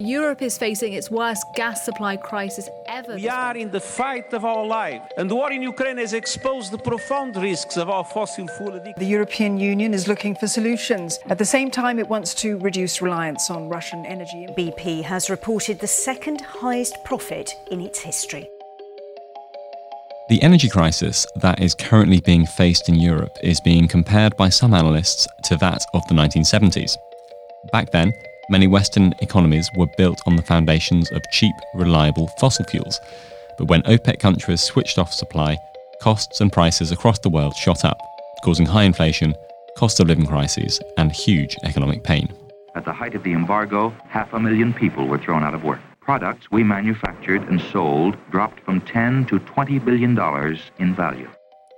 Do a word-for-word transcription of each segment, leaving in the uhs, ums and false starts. Europe is facing its worst gas supply crisis ever. We are in the fight of our life, and the war in Ukraine has exposed the profound risks of our fossil fuel addiction. The European Union is looking for solutions. At the same time, it wants to reduce reliance on Russian energy. B P has reported the second highest profit in its history. The energy crisis that is currently being faced in Europe is being compared by some analysts to that of the nineteen seventies. Back then, many Western economies were built on the foundations of cheap, reliable fossil fuels. But when OPEC countries switched off supply, costs and prices across the world shot up, causing high inflation, cost of living crises, and huge economic pain. At the height of the embargo, half a million people were thrown out of work. Products we manufactured and sold dropped from ten to twenty billion dollars in value.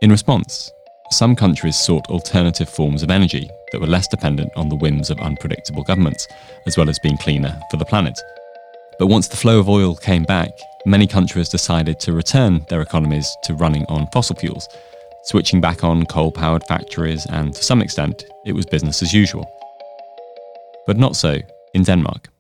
In response, some countries sought alternative forms of energy that were less dependent on the whims of unpredictable governments, as well as being cleaner for the planet. But once the flow of oil came back, many countries decided to return their economies to running on fossil fuels, switching back on coal-powered factories, and to some extent, it was business as usual. But not so in Denmark.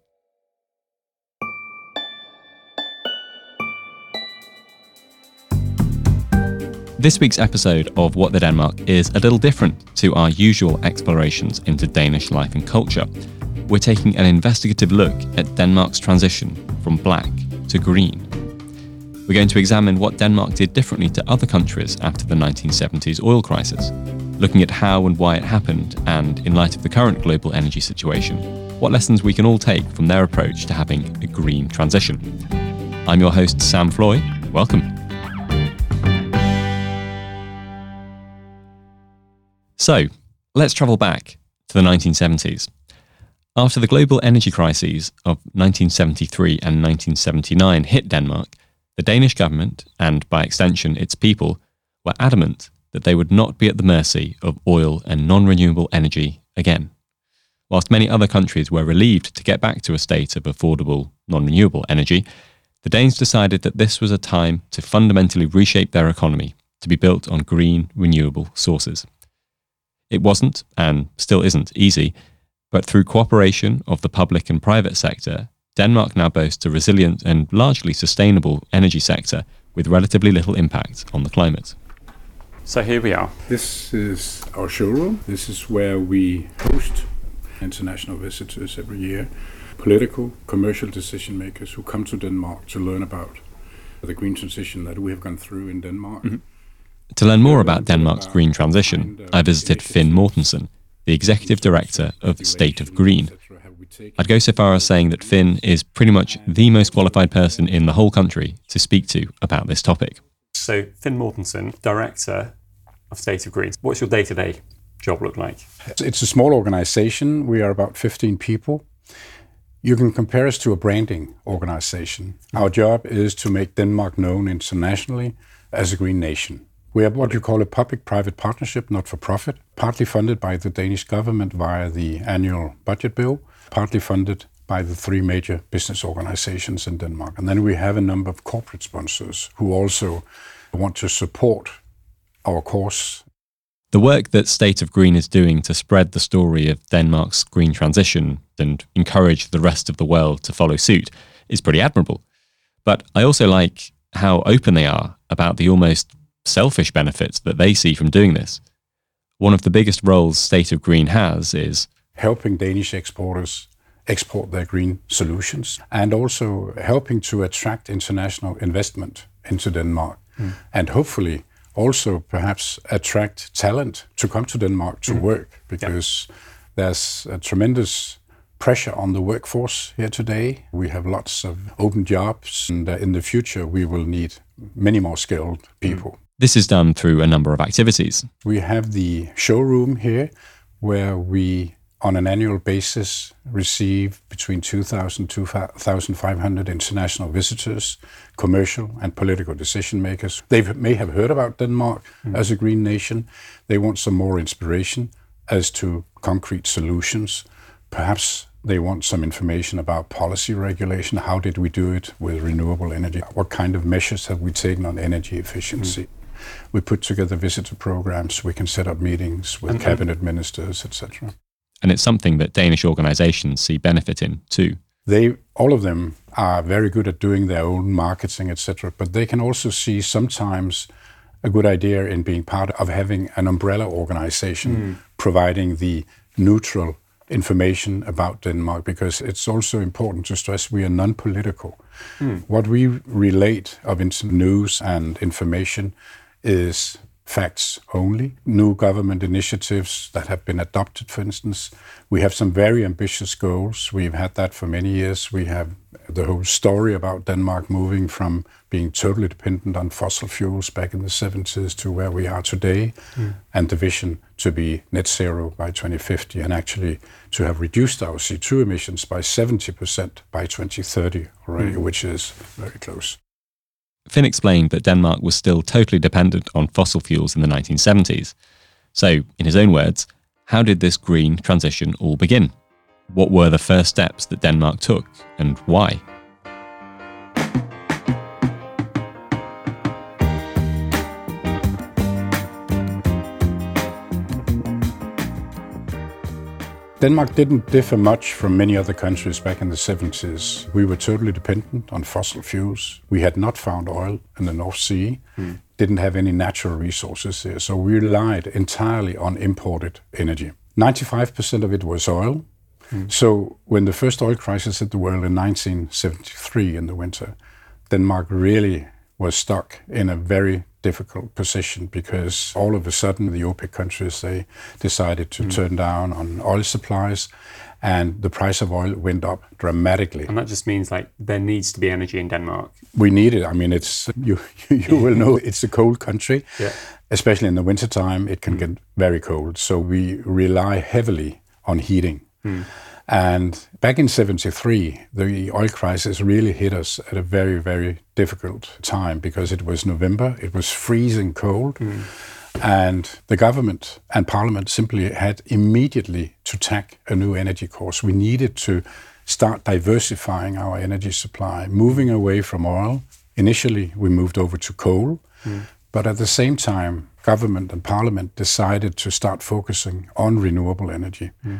This week's episode of What The Denmark is a little different to our usual explorations into Danish life and culture. We're taking an investigative look at Denmark's transition from black to green. We're going to examine what Denmark did differently to other countries after the nineteen seventies oil crisis, looking at how and why it happened, and in light of the current global energy situation, what lessons we can all take from their approach to having a green transition. I'm your host, Sam Floyd. Welcome. So, let's travel back to the nineteen seventies. After the global energy crises of nineteen seventy-three and nineteen seventy-nine hit Denmark, the Danish government, and by extension its people, were adamant that they would not be at the mercy of oil and non-renewable energy again. Whilst many other countries were relieved to get back to a state of affordable, non-renewable energy, the Danes decided that this was a time to fundamentally reshape their economy to be built on green, renewable sources. It wasn't, and still isn't, easy, but through cooperation of the public and private sector, Denmark now boasts a resilient and largely sustainable energy sector with relatively little impact on the climate. So here we are. This is our showroom. This is where we host international visitors every year, political, commercial decision makers who come to Denmark to learn about the green transition that we have gone through in Denmark. Mm-hmm. To learn more about Denmark's green transition, I visited Finn Mortensen, the executive director of State of Green. I'd go so far as saying that Finn is pretty much the most qualified person in the whole country to speak to about this topic. So, Finn Mortensen, director of State of Green. What's your day-to-day job look like? It's a small organization. We are about fifteen people. You can compare us to a branding organization. Our job is to make Denmark known internationally as a green nation. We are what you call a public-private partnership, not-for-profit, partly funded by the Danish government via the annual budget bill, partly funded by the three major business organizations in Denmark. And then we have a number of corporate sponsors who also want to support our cause. The work that State of Green is doing to spread the story of Denmark's green transition and encourage the rest of the world to follow suit is pretty admirable. But I also like how open they are about the almost selfish benefits that they see from doing this. One of the biggest roles State of Green has is helping Danish exporters export their green solutions and also helping to attract international investment into Denmark mm. and hopefully also perhaps attract talent to come to Denmark to mm. work because yep. there's a tremendous pressure on the workforce here today. We have lots of open jobs and in the future we will need many more skilled people. Mm. This is done through a number of activities. We have the showroom here where we, on an annual basis, receive between two thousand and two thousand five hundred international visitors, commercial and political decision makers. They may have heard about Denmark mm. as a green nation. They want some more inspiration as to concrete solutions. Perhaps they want some information about policy regulation. How did we do it with renewable energy? What kind of measures have we taken on energy efficiency? Mm. We put together visitor programs, we can set up meetings with okay. cabinet ministers, et cetera. And it's something that Danish organizations see benefit in too. They all of them are very good at doing their own marketing, et cetera. But they can also see sometimes a good idea in being part of having an umbrella organization mm. providing the neutral information about Denmark, because it's also important to stress we are non-political. Mm. What we relate of news and information is facts only. New government initiatives that have been adopted, for instance. We have some very ambitious goals. We've had that for many years. We have the whole story about Denmark moving from being totally dependent on fossil fuels back in the seventies to where we are today, mm. and the vision to be net zero by twenty fifty and actually to have reduced our C O two emissions by seventy percent by twenty thirty already, mm. which is very close. Finn explained that Denmark was still totally dependent on fossil fuels in the nineteen seventies. So, in his own words, how did this green transition all begin? What were the first steps that Denmark took, and why? Denmark didn't differ much from many other countries back in the seventies. We were totally dependent on fossil fuels. We had not found oil in the North Sea, mm. didn't have any natural resources here, so we relied entirely on imported energy. ninety-five percent of it was oil. Mm. So when the first oil crisis hit the world in nineteen seventy-three in the winter, Denmark really was stuck in a very difficult position, because all of a sudden the OPEC countries, they decided to mm. turn down on oil supplies, and the price of oil went up dramatically. And that just means like there needs to be energy in Denmark. We need it. I mean, it's you you will know it's a cold country. Yeah. Especially in the wintertime, it can mm. get very cold. So we rely heavily on heating. Mm. And back in seventy-three, the oil crisis really hit us at a very, very difficult time, because it was November, it was freezing cold, mm. and the government and parliament simply had immediately to tack a new energy course. We needed to start diversifying our energy supply, moving away from oil. Initially, we moved over to coal, mm. but at the same time, government and parliament decided to start focusing on renewable energy. Mm.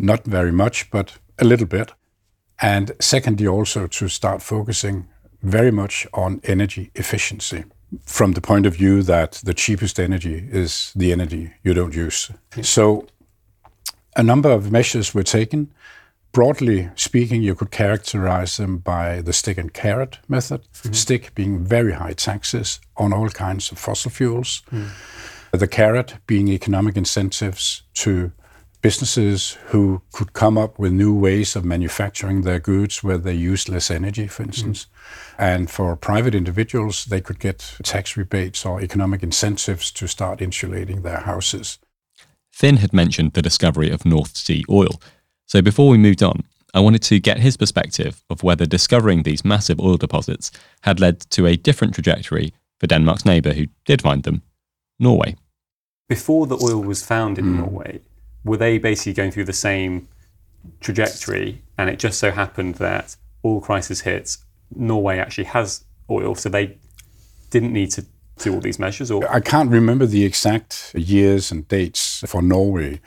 Not very much, but a little bit. And secondly, also to start focusing very much on energy efficiency, from the point of view that the cheapest energy is the energy you don't use. Yeah. So a number of measures were taken. Broadly speaking, you could characterize them by the stick and carrot method, mm-hmm. stick being very high taxes on all kinds of fossil fuels, mm. the carrot being economic incentives to businesses who could come up with new ways of manufacturing their goods where they use less energy, for instance. Mm. And for private individuals, they could get tax rebates or economic incentives to start insulating their houses. Finn had mentioned the discovery of North Sea oil. So before we moved on, I wanted to get his perspective of whether discovering these massive oil deposits had led to a different trajectory for Denmark's neighbour who did find them, Norway. Before the oil was found in mm. Norway, were they basically going through the same trajectory, and it just so happened that oil crisis hits, Norway actually has oil, so they didn't need to do all these measures? Or I can't remember the exact years and dates for Norway,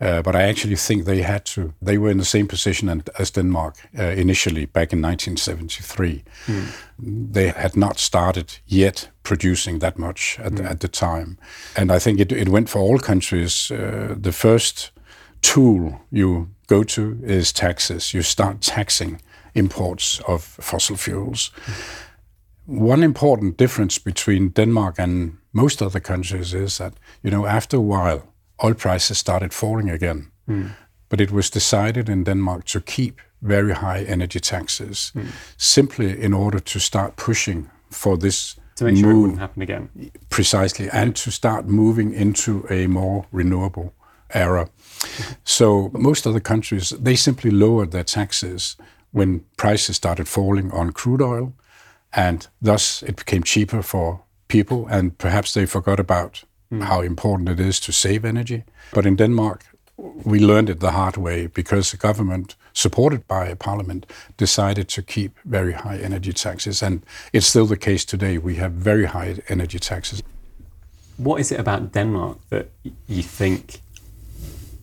uh, but I actually think they had to. They were in the same position as Denmark uh, initially back in nineteen seventy-three. Mm. They had not started yet producing that much at, mm. at the time. And I think it, it went for all countries. Uh, the first tool you go to is taxes. You start taxing imports of fossil fuels. Mm. One important difference between Denmark and most other countries is that, you know, after a while, oil prices started falling again. Mm. But it was decided in Denmark to keep very high energy taxes, mm. simply in order to start pushing for this to make sure move, it wouldn't happen again. Precisely, yeah. And to start moving into a more renewable era. Okay. So most other countries, they simply lowered their taxes when prices started falling on crude oil, and thus it became cheaper for people, and perhaps they forgot about mm. how important it is to save energy. But in Denmark, we learned it the hard way, because the government, supported by a parliament, decided to keep very high energy taxes. And it's still the case today. We have very high energy taxes. What is it about Denmark that you think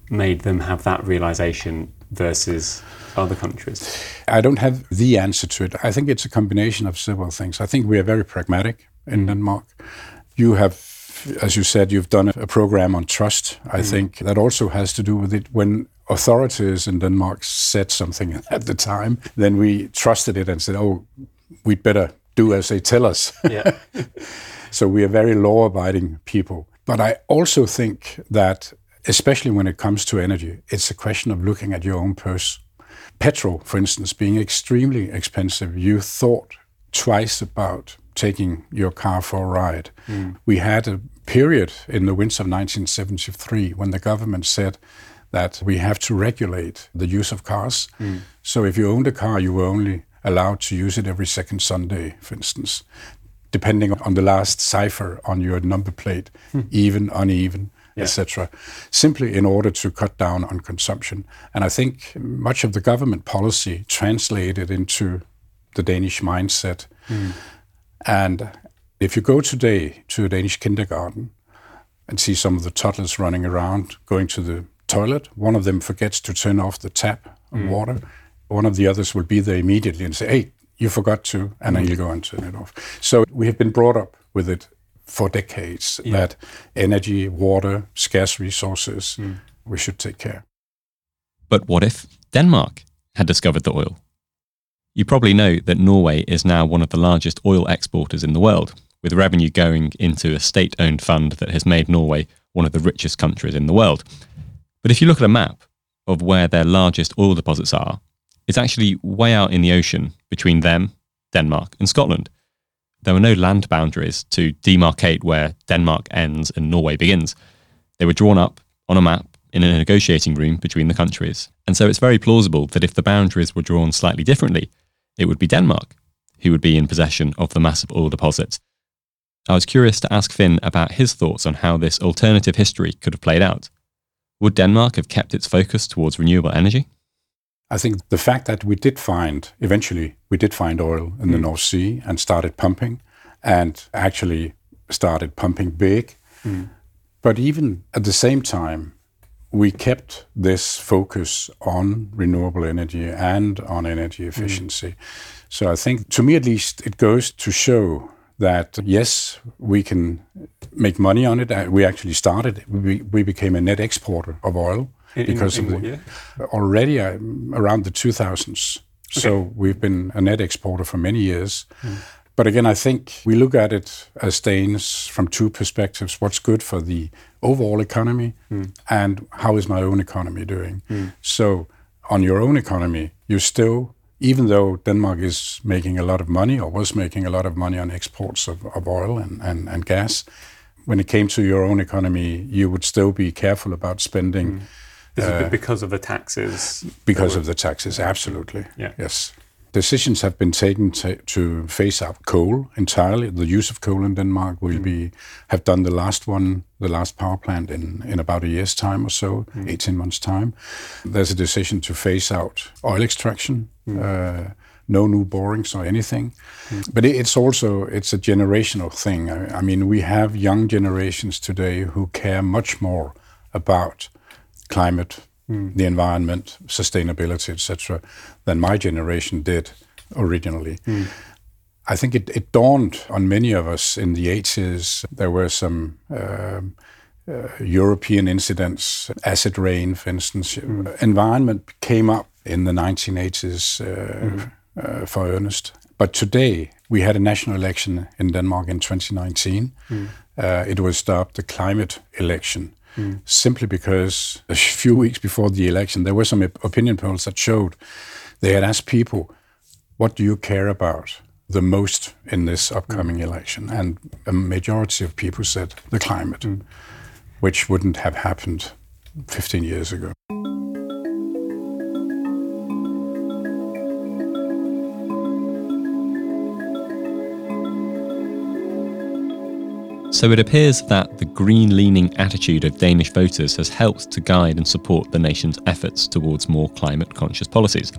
made them have that realization versus other countries? I don't have the answer to it. I think it's a combination of several things. I think we are very pragmatic in Denmark. You have, as you said, you've done a program on trust. I mm. think that also has to do with it. When authorities in Denmark said something at the time, then we trusted it and said, oh, we'd better do as they tell us. Yeah. So we are very law-abiding people. But I also think that, especially when it comes to energy, it's a question of looking at your own purse. Petrol, for instance, being extremely expensive, you thought twice about taking your car for a ride. Mm. We had a period in the winter of nineteen seventy-three when the government said that we have to regulate the use of cars. Mm. So if you owned a car, you were only allowed to use it every second Sunday, for instance, depending on the last cipher on your number plate, mm. even, uneven. Yeah. et cetera, simply in order to cut down on consumption. And I think much of the government policy translated into the Danish mindset. Mm. And if you go today to a Danish kindergarten and see some of the toddlers running around, going to the toilet, one of them forgets to turn off the tap of mm. water. One of the others will be there immediately and say, hey, you forgot to, and then mm. you go and turn it off. So we have been brought up with it for decades, yeah. that energy, water, scarce resources, mm. we should take care. But what if Denmark had discovered the oil? You probably know that Norway is now one of the largest oil exporters in the world, with revenue going into a state-owned fund that has made Norway one of the richest countries in the world. But if you look at a map of where their largest oil deposits are, it's actually way out in the ocean between them, Denmark, and Scotland. There were no land boundaries to demarcate where Denmark ends and Norway begins. They were drawn up on a map in a negotiating room between the countries. And so it's very plausible that if the boundaries were drawn slightly differently, it would be Denmark who would be in possession of the massive oil deposits. I was curious to ask Finn about his thoughts on how this alternative history could have played out. Would Denmark have kept its focus towards renewable energy? I think the fact that we did find, eventually, we did find oil in mm. the North Sea and started pumping, and actually started pumping big. Mm. But even at the same time, we kept this focus on renewable energy and on energy efficiency. Mm. So I think, to me at least, it goes to show that, yes, we can make money on it. We actually started, we, we became a net exporter of oil. In, because in, in, we, yeah. already I'm around the two thousands. Okay. So we've been a net exporter for many years. Mm. But again, I think we look at it as Danes from two perspectives. What's good for the overall economy mm. and how is my own economy doing? Mm. So on your own economy, you still, even though Denmark is making a lot of money or was making a lot of money on exports of, of oil and, and, and gas, when it came to your own economy, you would still be careful about spending... Mm. This is uh, because of the taxes? Because of the taxes, absolutely. Yeah. Yes. Decisions have been taken to, to phase out coal entirely. The use of coal in Denmark will mm. be, have done the last one, the last power plant in, in about a year's time or so, mm. eighteen months' time. There's a decision to phase out oil extraction, mm. uh, no new borings or anything. Mm. But it, it's also, it's a generational thing. I, I mean, we have young generations today who care much more about climate, mm. the environment, sustainability, et cetera, than my generation did originally. Mm. I think it, it dawned on many of us in the eighties. There were some uh, uh, European incidents, acid rain, for instance. Mm. Environment came up in the nineteen eighties uh, mm. uh, for earnest. But today, we had a national election in Denmark in twenty nineteen. Mm. Uh, it was dubbed the climate election. Mm. Simply because a few weeks before the election, there were some opinion polls that showed they had asked people, what do you care about the most in this upcoming mm. election? And a majority of people said the climate, mm. which wouldn't have happened fifteen years ago. So it appears that the green-leaning attitude of Danish voters has helped to guide and support the nation's efforts towards more climate-conscious policies.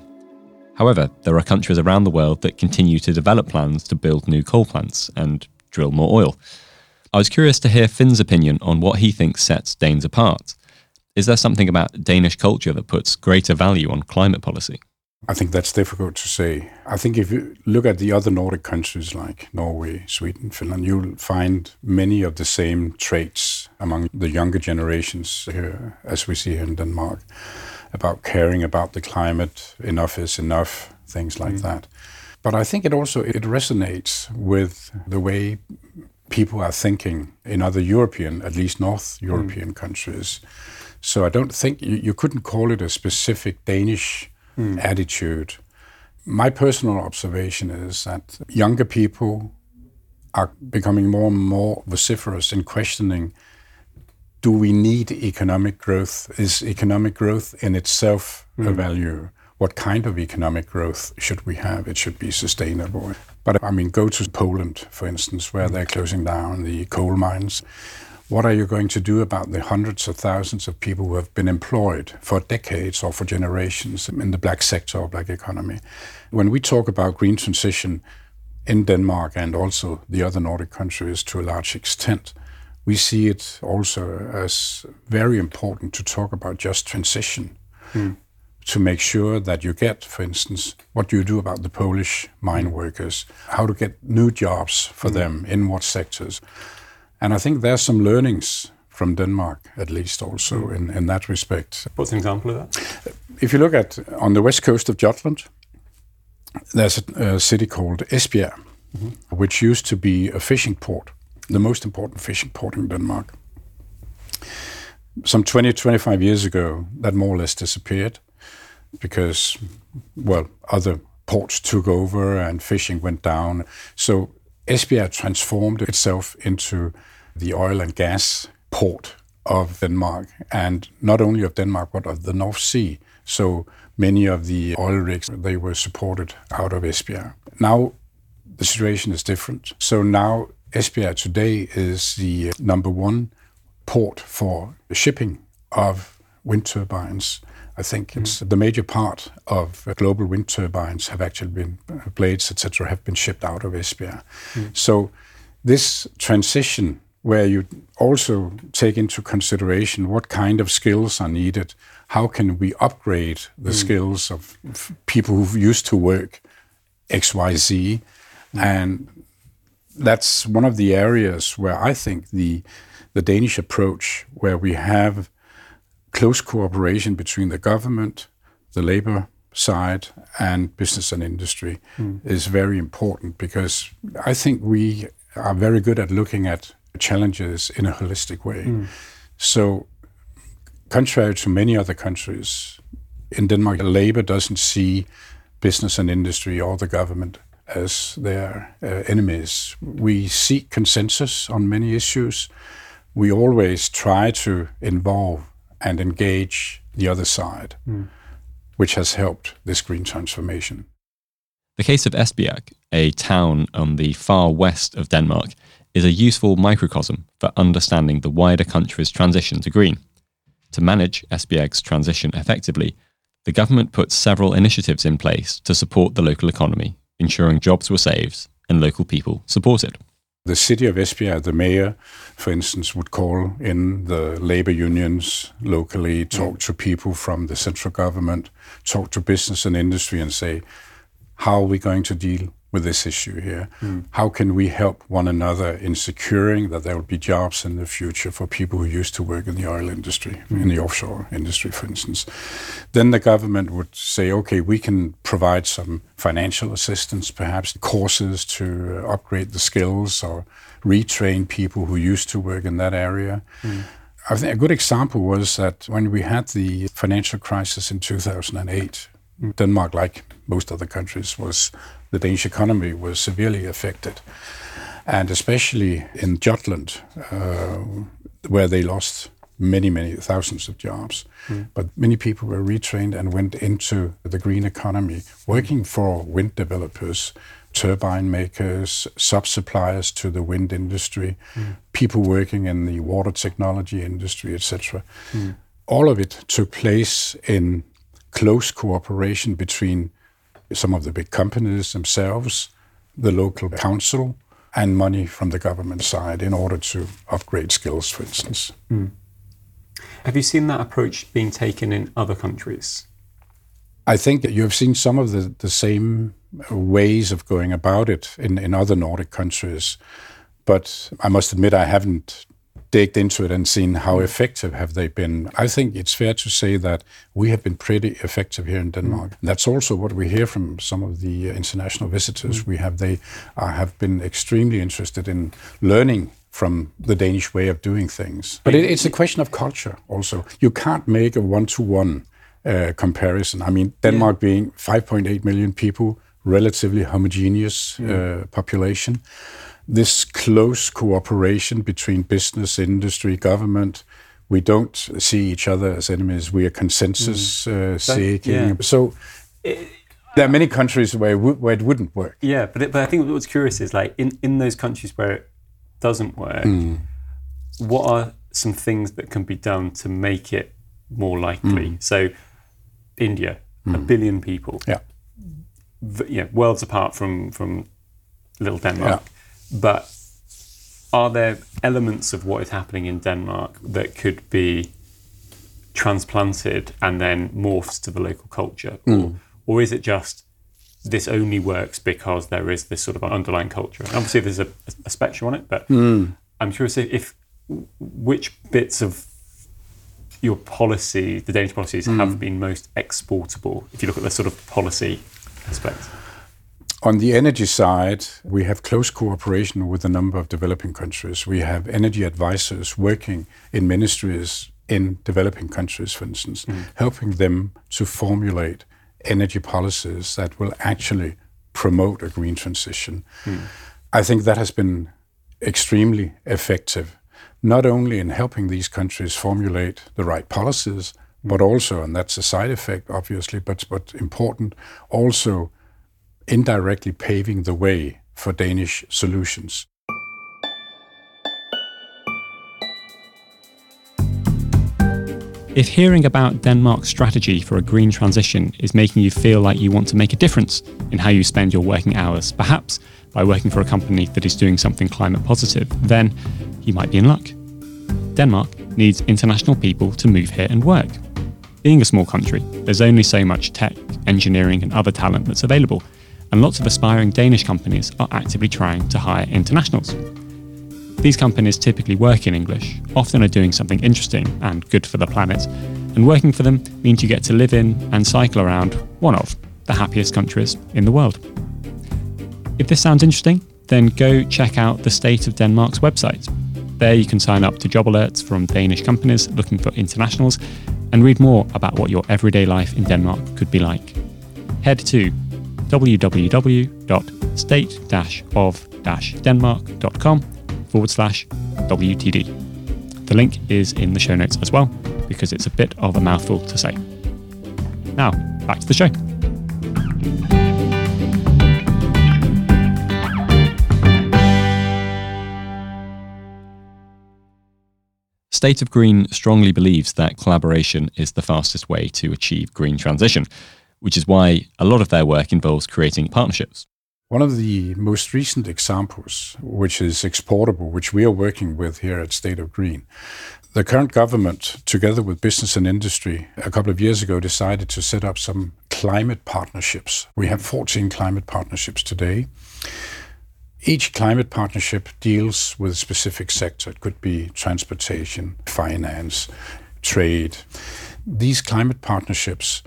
However, there are countries around the world that continue to develop plans to build new coal plants and drill more oil. I was curious to hear Finn's opinion on what he thinks sets Danes apart. Is there something about Danish culture that puts greater value on climate policy? I think that's difficult to say. I think if you look at the other Nordic countries like Norway, Sweden, Finland, you'll find many of the same traits among the younger generations here, as we see here in Denmark, about caring about the climate, enough is enough, things like mm. that. But I think it also it resonates with the way people are thinking in other European, at least North European mm. countries. So I don't think, you, you couldn't call it a specific Danish mm. attitude. My personal observation is that younger people are becoming more and more vociferous in questioning, do we need economic growth? Is economic growth in itself mm. a value? What kind of economic growth should we have? It should be sustainable. But I mean, go to Poland, for instance, where they're closing down the coal mines. What are you going to do about the hundreds of thousands of people who have been employed for decades or for generations in the black sector or black economy? When we talk about green transition in Denmark and also the other Nordic countries to a large extent, we see it also as very important to talk about just transition. Mm. To make sure that you get, for instance, what do you do about the Polish mine workers? How to get new jobs for mm. them, in what sectors? And I think there's some learnings from Denmark, at least also mm. in, in that respect. What's an example of that? If you look at, on the west coast of Jutland, there's a, a city called Esbjerg, mm-hmm. which used to be a fishing port, the most important fishing port in Denmark. Some twenty, twenty-five years ago, that more or less disappeared. Because, well, other ports took over and fishing went down. So Esbjerg transformed itself into the oil and gas port of Denmark, and not only of Denmark, but of the North Sea. So many of the oil rigs, they were supported out of Esbjerg. Now the situation is different. So now Esbjerg today is the number one port for shipping of wind turbines. I think it's mm. the major part of global wind turbines have actually been, blades, et cetera, have been shipped out of Esbjerg. Mm. So this transition where you also take into consideration what kind of skills are needed, how can we upgrade the mm. skills of people who used to work X Y Z, mm. and that's one of the areas where I think the the Danish approach, where we have close cooperation between the government, the labor side, and business and industry mm. is very important, because I think we are very good at looking at challenges in a holistic way. Mm. So contrary to many other countries, in Denmark, labor doesn't see business and industry or the government as their uh, enemies. We seek consensus on many issues. We always try to involve and engage the other side, mm. which has helped this green transformation. The case of Esbjerg, a town on the far west of Denmark, is a useful microcosm for understanding the wider country's transition to green. To manage Esbjerg's transition effectively, the government put several initiatives in place to support the local economy, ensuring jobs were saved and local people supported. The city of Esbjerg, the mayor, for instance, would call in the labor unions locally, talk to people from the central government, talk to business and industry and say, how are we going to deal with this issue here? Mm. How can we help one another in securing that there will be jobs in the future for people who used to work in the oil industry, mm. in the offshore industry, for instance? Then the government would say, okay, we can provide some financial assistance, perhaps courses to upgrade the skills or retrain people who used to work in that area. Mm. I think a good example was that when we had the financial crisis in two thousand eight, mm. Denmark, like most other countries, was the Danish economy was severely affected, and especially in Jutland, uh, where they lost many, many thousands of jobs. Mm. But many people were retrained and went into the green economy, working for wind developers, turbine makers, sub-suppliers to the wind industry, mm. people working in the water technology industry, et cetera. Mm. All of it took place in close cooperation between some of the big companies themselves, the local council, and money from the government side in order to upgrade skills, for instance. Mm. Have you seen that approach being taken in other countries? I think that you have seen some of the, the same ways of going about it in, in other Nordic countries, but I must admit I haven't digged into it and seen how effective have they been. I think it's fair to say that we have been pretty effective here in Denmark. Mm. That's also what we hear from some of the international visitors mm. we have. They uh, have been extremely interested in learning from the Danish way of doing things. But it, it's a question of culture also. You can't make a one-to-one uh, comparison. I mean, Denmark yeah. being five point eight million people, relatively homogeneous yeah. uh, population, this close cooperation between business, industry, government, we don't see each other as enemies. We are consensus mm. uh, seeking. Yeah. So it, there are many countries where it, w- where it wouldn't work. Yeah, but, it, but I think what's curious is like in, in those countries where it doesn't work, mm. what are some things that can be done to make it more likely? Mm. So India, mm. a billion people. Yeah. V- yeah, worlds apart from, from little Denmark. Yeah. But are there elements of what is happening in Denmark that could be transplanted and then morphed to the local culture? Mm. Or, or is it just this only works because there is this sort of underlying culture? And obviously, there's a, a spectrum on it, but mm. I'm curious if which bits of your policy, the Danish policies, mm. have been most exportable, if you look at the sort of policy aspect. On the energy side, we have close cooperation with a number of developing countries. We have energy advisors working in ministries in developing countries, for instance, mm. helping them to formulate energy policies that will actually promote a green transition. Mm. I think that has been extremely effective, not only in helping these countries formulate the right policies, mm. but also, and that's a side effect, obviously, but, but important, also indirectly paving the way for Danish solutions. If hearing about Denmark's strategy for a green transition is making you feel like you want to make a difference in how you spend your working hours, perhaps by working for a company that is doing something climate positive, then you might be in luck. Denmark needs international people to move here and work. Being a small country, there's only so much tech, engineering and other talent that's available, and lots of aspiring Danish companies are actively trying to hire internationals. These companies typically work in English, often are doing something interesting and good for the planet, and working for them means you get to live in and cycle around one of the happiest countries in the world. If this sounds interesting, then go check out the State of Denmark's website. There you can sign up to job alerts from Danish companies looking for internationals and read more about what your everyday life in Denmark could be like. Head to www dot state of denmark dot com forward slash W T D. The link is in the show notes as well, because it's a bit of a mouthful to say. Now, back to the show. State of Green strongly believes that collaboration is the fastest way to achieve green transition, which is why a lot of their work involves creating partnerships. One of the most recent examples, which is exportable, which we are working with here at State of Green, the current government, together with business and industry, a couple of years ago decided to set up some climate partnerships. We have fourteen climate partnerships today. Each climate partnership deals with a specific sector. It could be transportation, finance, trade. These climate partnerships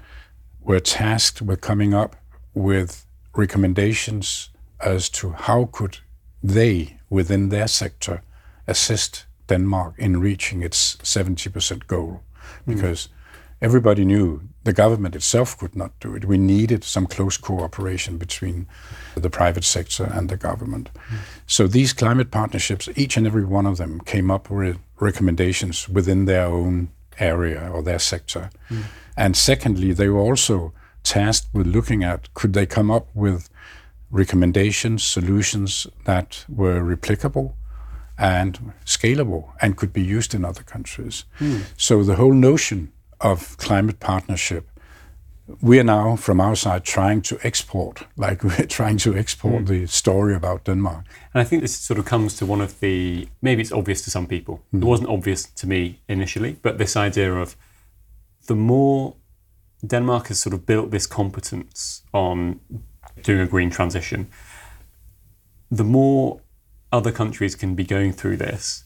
were tasked with coming up with recommendations as to how could they, within their sector, assist Denmark in reaching its seventy percent goal. Because mm. everybody knew the government itself could not do it. We needed some close cooperation between the private sector and the government. Mm. So these climate partnerships, each and every one of them came up with recommendations within their own area or their sector. Mm. And secondly, they were also tasked with looking at, could they come up with recommendations, solutions that were replicable and scalable and could be used in other countries. Mm. So the whole notion of climate partnership, we are now from our side trying to export, like we're trying to export mm. the story about Denmark. And I think this sort of comes to one of the, maybe it's obvious to some people. Mm. It wasn't obvious to me initially, but this idea of the more Denmark has sort of built this competence on doing a green transition. The more other countries can be going through this,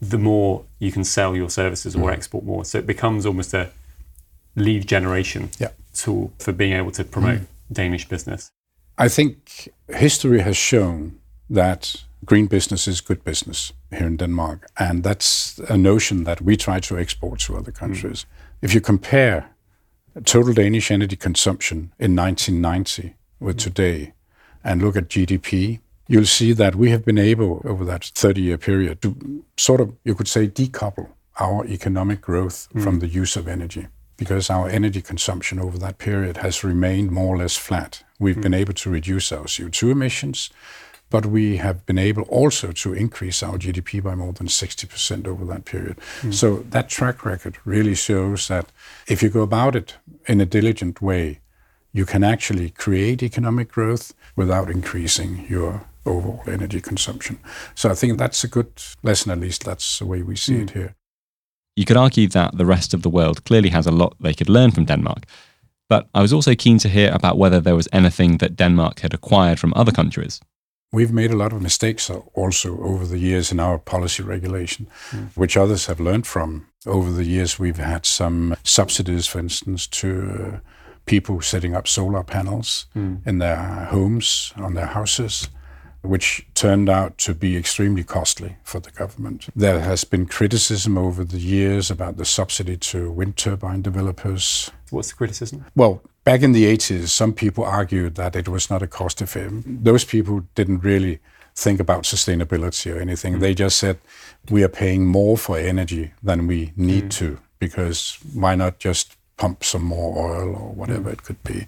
the more you can sell your services or mm. export more. So it becomes almost a lead generation yeah. tool for being able to promote mm. Danish business. I think history has shown that green business is good business here in Denmark. And that's a notion that we try to export to other countries. Mm. If you compare total Danish energy consumption in nineteen ninety with mm. today and look at G D P, you'll see that we have been able, over that thirty-year period, to sort of, you could say, decouple our economic growth mm. from the use of energy, because our energy consumption over that period has remained more or less flat. We've mm. been able to reduce our C O two emissions, but we have been able also to increase our G D P by more than sixty percent over that period. Mm. So that track record really shows that if you go about it in a diligent way, you can actually create economic growth without increasing your overall energy consumption. So I think that's a good lesson, at least that's the way we see mm. it here. You could argue that the rest of the world clearly has a lot they could learn from Denmark, but I was also keen to hear about whether there was anything that Denmark had acquired from other countries. We've made a lot of mistakes also over the years in our policy regulation, mm. which others have learned from. Over the years, we've had some subsidies, for instance, to people setting up solar panels mm. in their homes, on their houses, which turned out to be extremely costly for the government. There has been criticism over the years about the subsidy to wind turbine developers. What's the criticism? Well, back in the eighties, some people argued that it was not a cost effective. Those people didn't really think about sustainability or anything. Mm. They just said, we are paying more for energy than we need mm. to, because why not just pump some more oil or whatever mm. it could be.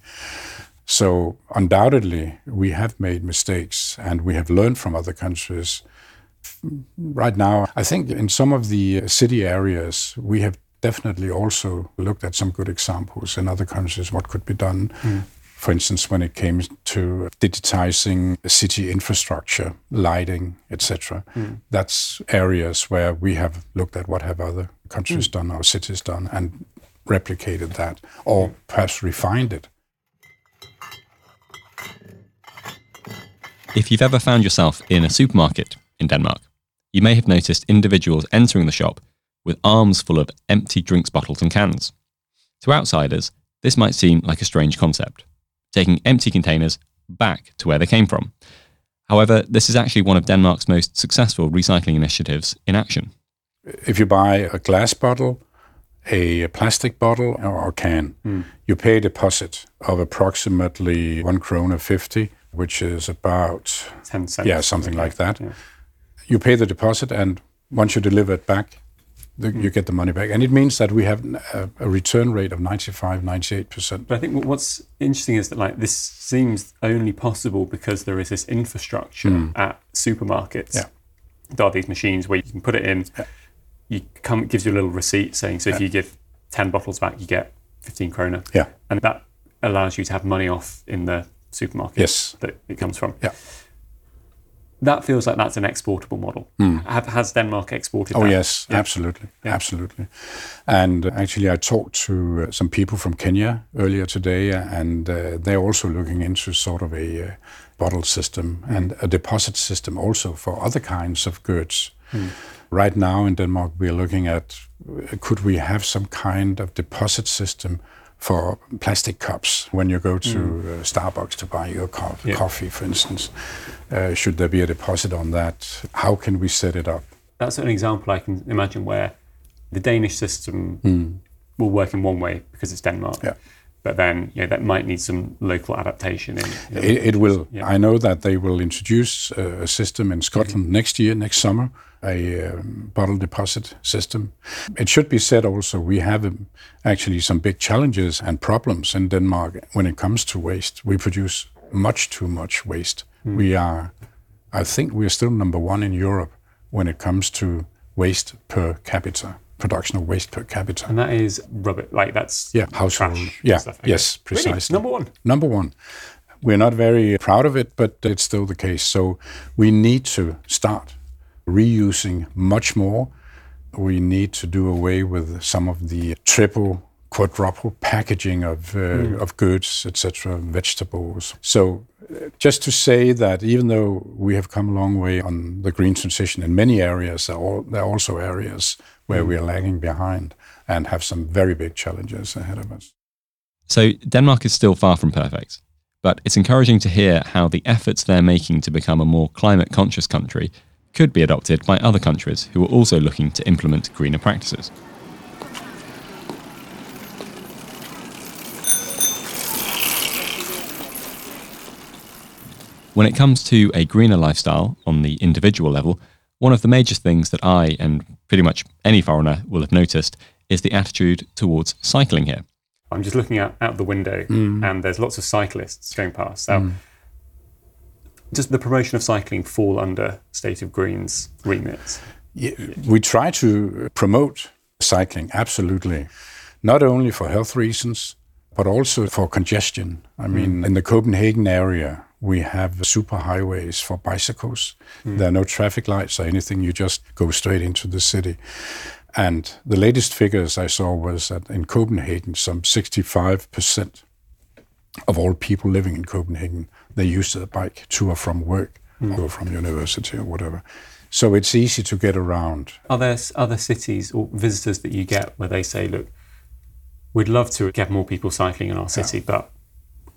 So undoubtedly, we have made mistakes and we have learned from other countries. Right now, I think in some of the city areas, we have definitely also looked at some good examples in other countries, what could be done. Mm. For instance, when it came to digitizing city infrastructure, lighting, et cetera. Mm. That's areas where we have looked at what have other countries mm. done, our cities done, and replicated that, or perhaps refined it. If you've ever found yourself in a supermarket in Denmark, you may have noticed individuals entering the shop with arms full of empty drinks bottles and cans. To outsiders, this might seem like a strange concept, taking empty containers back to where they came from. However, this is actually one of Denmark's most successful recycling initiatives in action. If you buy a glass bottle, a plastic bottle or a can, mm. you pay a deposit of approximately one krone fifty, which is about ten cents. Yeah, something like that. Yeah. You pay the deposit, and once you deliver it back, the, mm. you get the money back. And it means that we have a, a return rate of ninety-five, ninety-eight percent. But I think what's interesting is that like this seems only possible because there is this infrastructure mm. at supermarkets. Yeah. There are these machines where you can put it in. Yeah. You come, it gives you a little receipt saying, so yeah. if you give ten bottles back, you get fifteen kroner. Yeah. And that allows you to have money off in the supermarket yes. that it comes from. Yeah. That feels like that's an exportable model. Mm. Have, has Denmark exported oh, that? Oh yes, yeah. absolutely, yeah. absolutely. And actually I talked to some people from Kenya earlier today, and uh, they're also looking into sort of a uh, bottle system mm. and a deposit system also for other kinds of goods. Mm. Right now in Denmark, we're looking at, could we have some kind of deposit system for plastic cups when you go to mm. uh, Starbucks to buy your co- yeah. coffee, for instance? Uh, should there be a deposit on that? How can we set it up? That's an example I can imagine where the Danish system mm. will work in one way because it's Denmark. Yeah. But then you know, that might need some local adaptation. In, in it, it will. Yeah. I know that they will introduce a system in Scotland mm-hmm. next year, next summer, a um, bottle deposit system. It should be said also, we have um, actually some big challenges and problems in Denmark when it comes to waste. We produce much too much waste. Mm. We are, I think we are still number one in Europe when it comes to waste per capita. Production of waste per capita. And that is rubbish, like that's yeah, household trash yeah, stuff. Okay. Yes, precisely. Really? Number one? Number one. We're not very proud of it, but it's still the case. So we need to start reusing much more. We need to do away with some of the triple quadruple packaging of uh, mm. of goods, et cetera, vegetables. So just to say that even though we have come a long way on the green transition in many areas, there are, there are also areas where mm. we are lagging behind and have some very big challenges ahead of us. So Denmark is still far from perfect, but it's encouraging to hear how the efforts they're making to become a more climate-conscious country could be adopted by other countries who are also looking to implement greener practices. When it comes to a greener lifestyle on the individual level, one of the major things that I and pretty much any foreigner will have noticed is the attitude towards cycling here. I'm just looking out, out the window mm. and there's lots of cyclists going past. So mm. does the promotion of cycling fall under State of Green's remit? Yeah, we try to promote cycling, absolutely. Not only for health reasons, but also for congestion. I mean, mm. in the Copenhagen area, we have super highways for bicycles. Mm. There are no traffic lights or anything. You just go straight into the city. And the latest figures I saw was that in Copenhagen, some sixty-five percent of all people living in Copenhagen, they use their bike to or from work mm. or from university or whatever. So it's easy to get around. Are there other cities or visitors that you get where they say, look, we'd love to get more people cycling in our city, yeah. but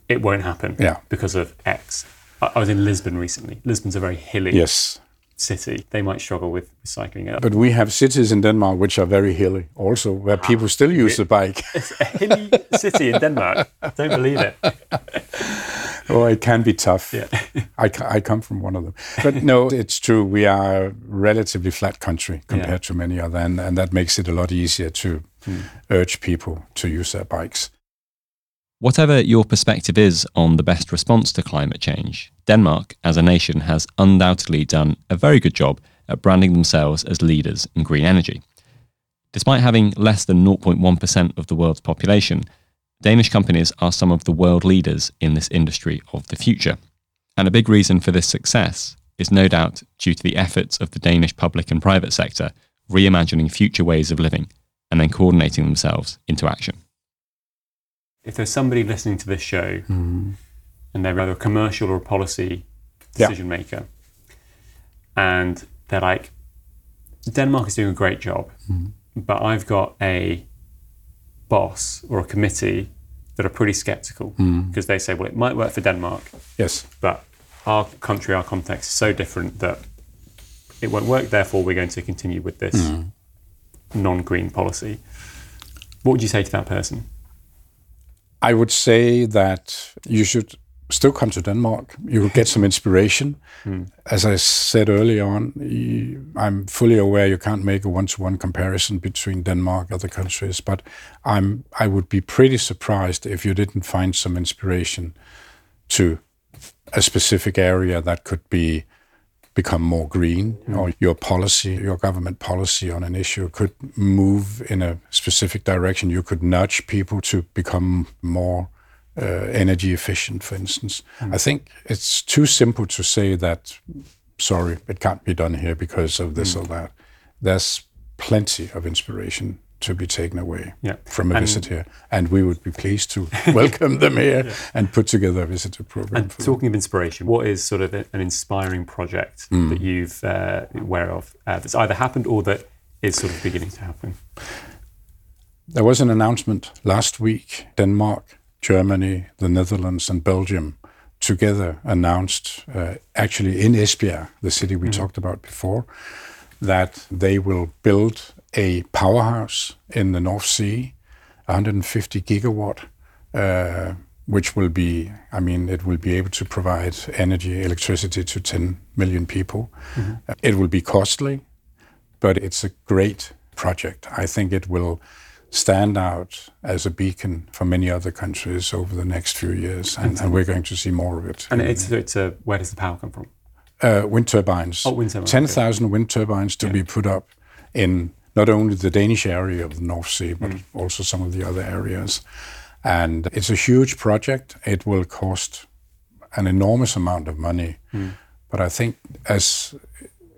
it won't happen yeah. because of X. I was in Lisbon recently. Lisbon's a very hilly yes. city. They might struggle with cycling up. But we have cities in Denmark which are very hilly also, where ah, people still use it, the bike. It's a hilly city in Denmark. Don't believe it. Oh, it can be tough. Yeah. I, I come from one of them. But no, it's true. We are a relatively flat country compared yeah. to many other, and, and that makes it a lot easier to hmm. urge people to use their bikes. Whatever your perspective is on the best response to climate change, Denmark as a nation has undoubtedly done a very good job at branding themselves as leaders in green energy. Despite having less than zero point one percent of the world's population, Danish companies are some of the world leaders in this industry of the future. And a big reason for this success is no doubt due to the efforts of the Danish public and private sector reimagining future ways of living and then coordinating themselves into action. If there's somebody listening to this show mm. and they're either a commercial or a policy decision yeah. maker, and they're like, Denmark is doing a great job, mm. but I've got a boss or a committee that are pretty skeptical because mm. they say, well, it might work for Denmark, yes, but our country, our context is so different that it won't work, therefore we're going to continue with this mm. non-green policy. What would you say to that person? I would say that you should still come to Denmark. You will get some inspiration. Mm. As I said earlier on, you, I'm fully aware you can't make a one-to-one comparison between Denmark and other countries, but I'm, I would be pretty surprised if you didn't find some inspiration to a specific area that could be become more green, mm. or your policy, your government policy on an issue could move in a specific direction. You could nudge people to become more uh, energy efficient, for instance. Mm. I think it's too simple to say that, sorry, it can't be done here because of this mm. or that. There's plenty of inspiration to be taken away yeah. from a and visit here. And we would be pleased to welcome them here yeah. and put together a visitor program. And for talking them. Of inspiration, what is sort of a, an inspiring project mm. that you've uh, aware of uh, that's either happened or that is sort of beginning to happen? There was an announcement last week. Denmark, Germany, the Netherlands and Belgium together announced, uh, actually in Esbjerg, the city we mm. talked about before, that they will build a powerhouse in the North Sea, one hundred fifty gigawatt, uh, which will be, I mean, it will be able to provide energy, electricity to ten million people. Mm-hmm. Uh, it will be costly, but it's a great project. I think it will stand out as a beacon for many other countries over the next few years, and, and we're going to see more of it. And it's, it's a, where does the power come from? Uh, wind turbines. Oh, wind turbines. ten thousand wind turbines to yeah. be put up in not only the Danish area of the North Sea, but mm. also some of the other areas. And it's a huge project. It will cost an enormous amount of money. Mm. But I think as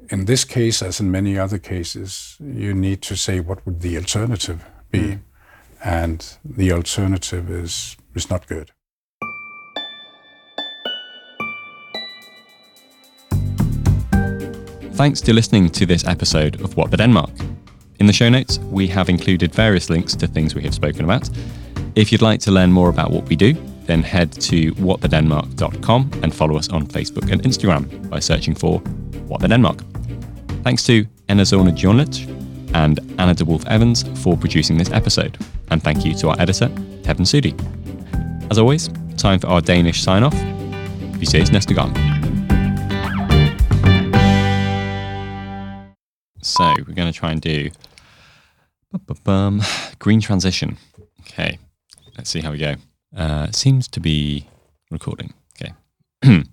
in this case, as in many other cases, you need to say, what would the alternative be? Mm. and the alternative is is not good. Thanks to listening to this episode of What the Denmark. In the show notes, we have included various links to things we have spoken about. If you'd like to learn more about what we do, then head to what the denmark dot com and follow us on Facebook and Instagram by searching for What the Denmark. Thanks to Enna Zorna Jornlitsch and Anna de Wolff-Evans for producing this episode. And thank you to our editor, Tevin Sudi. As always, time for our Danish sign-off. Vi ses næste gang. So we're going to try and do ba-ba-bum, green transition. Okay, let's see how we go. Uh, it seems to be recording. Okay.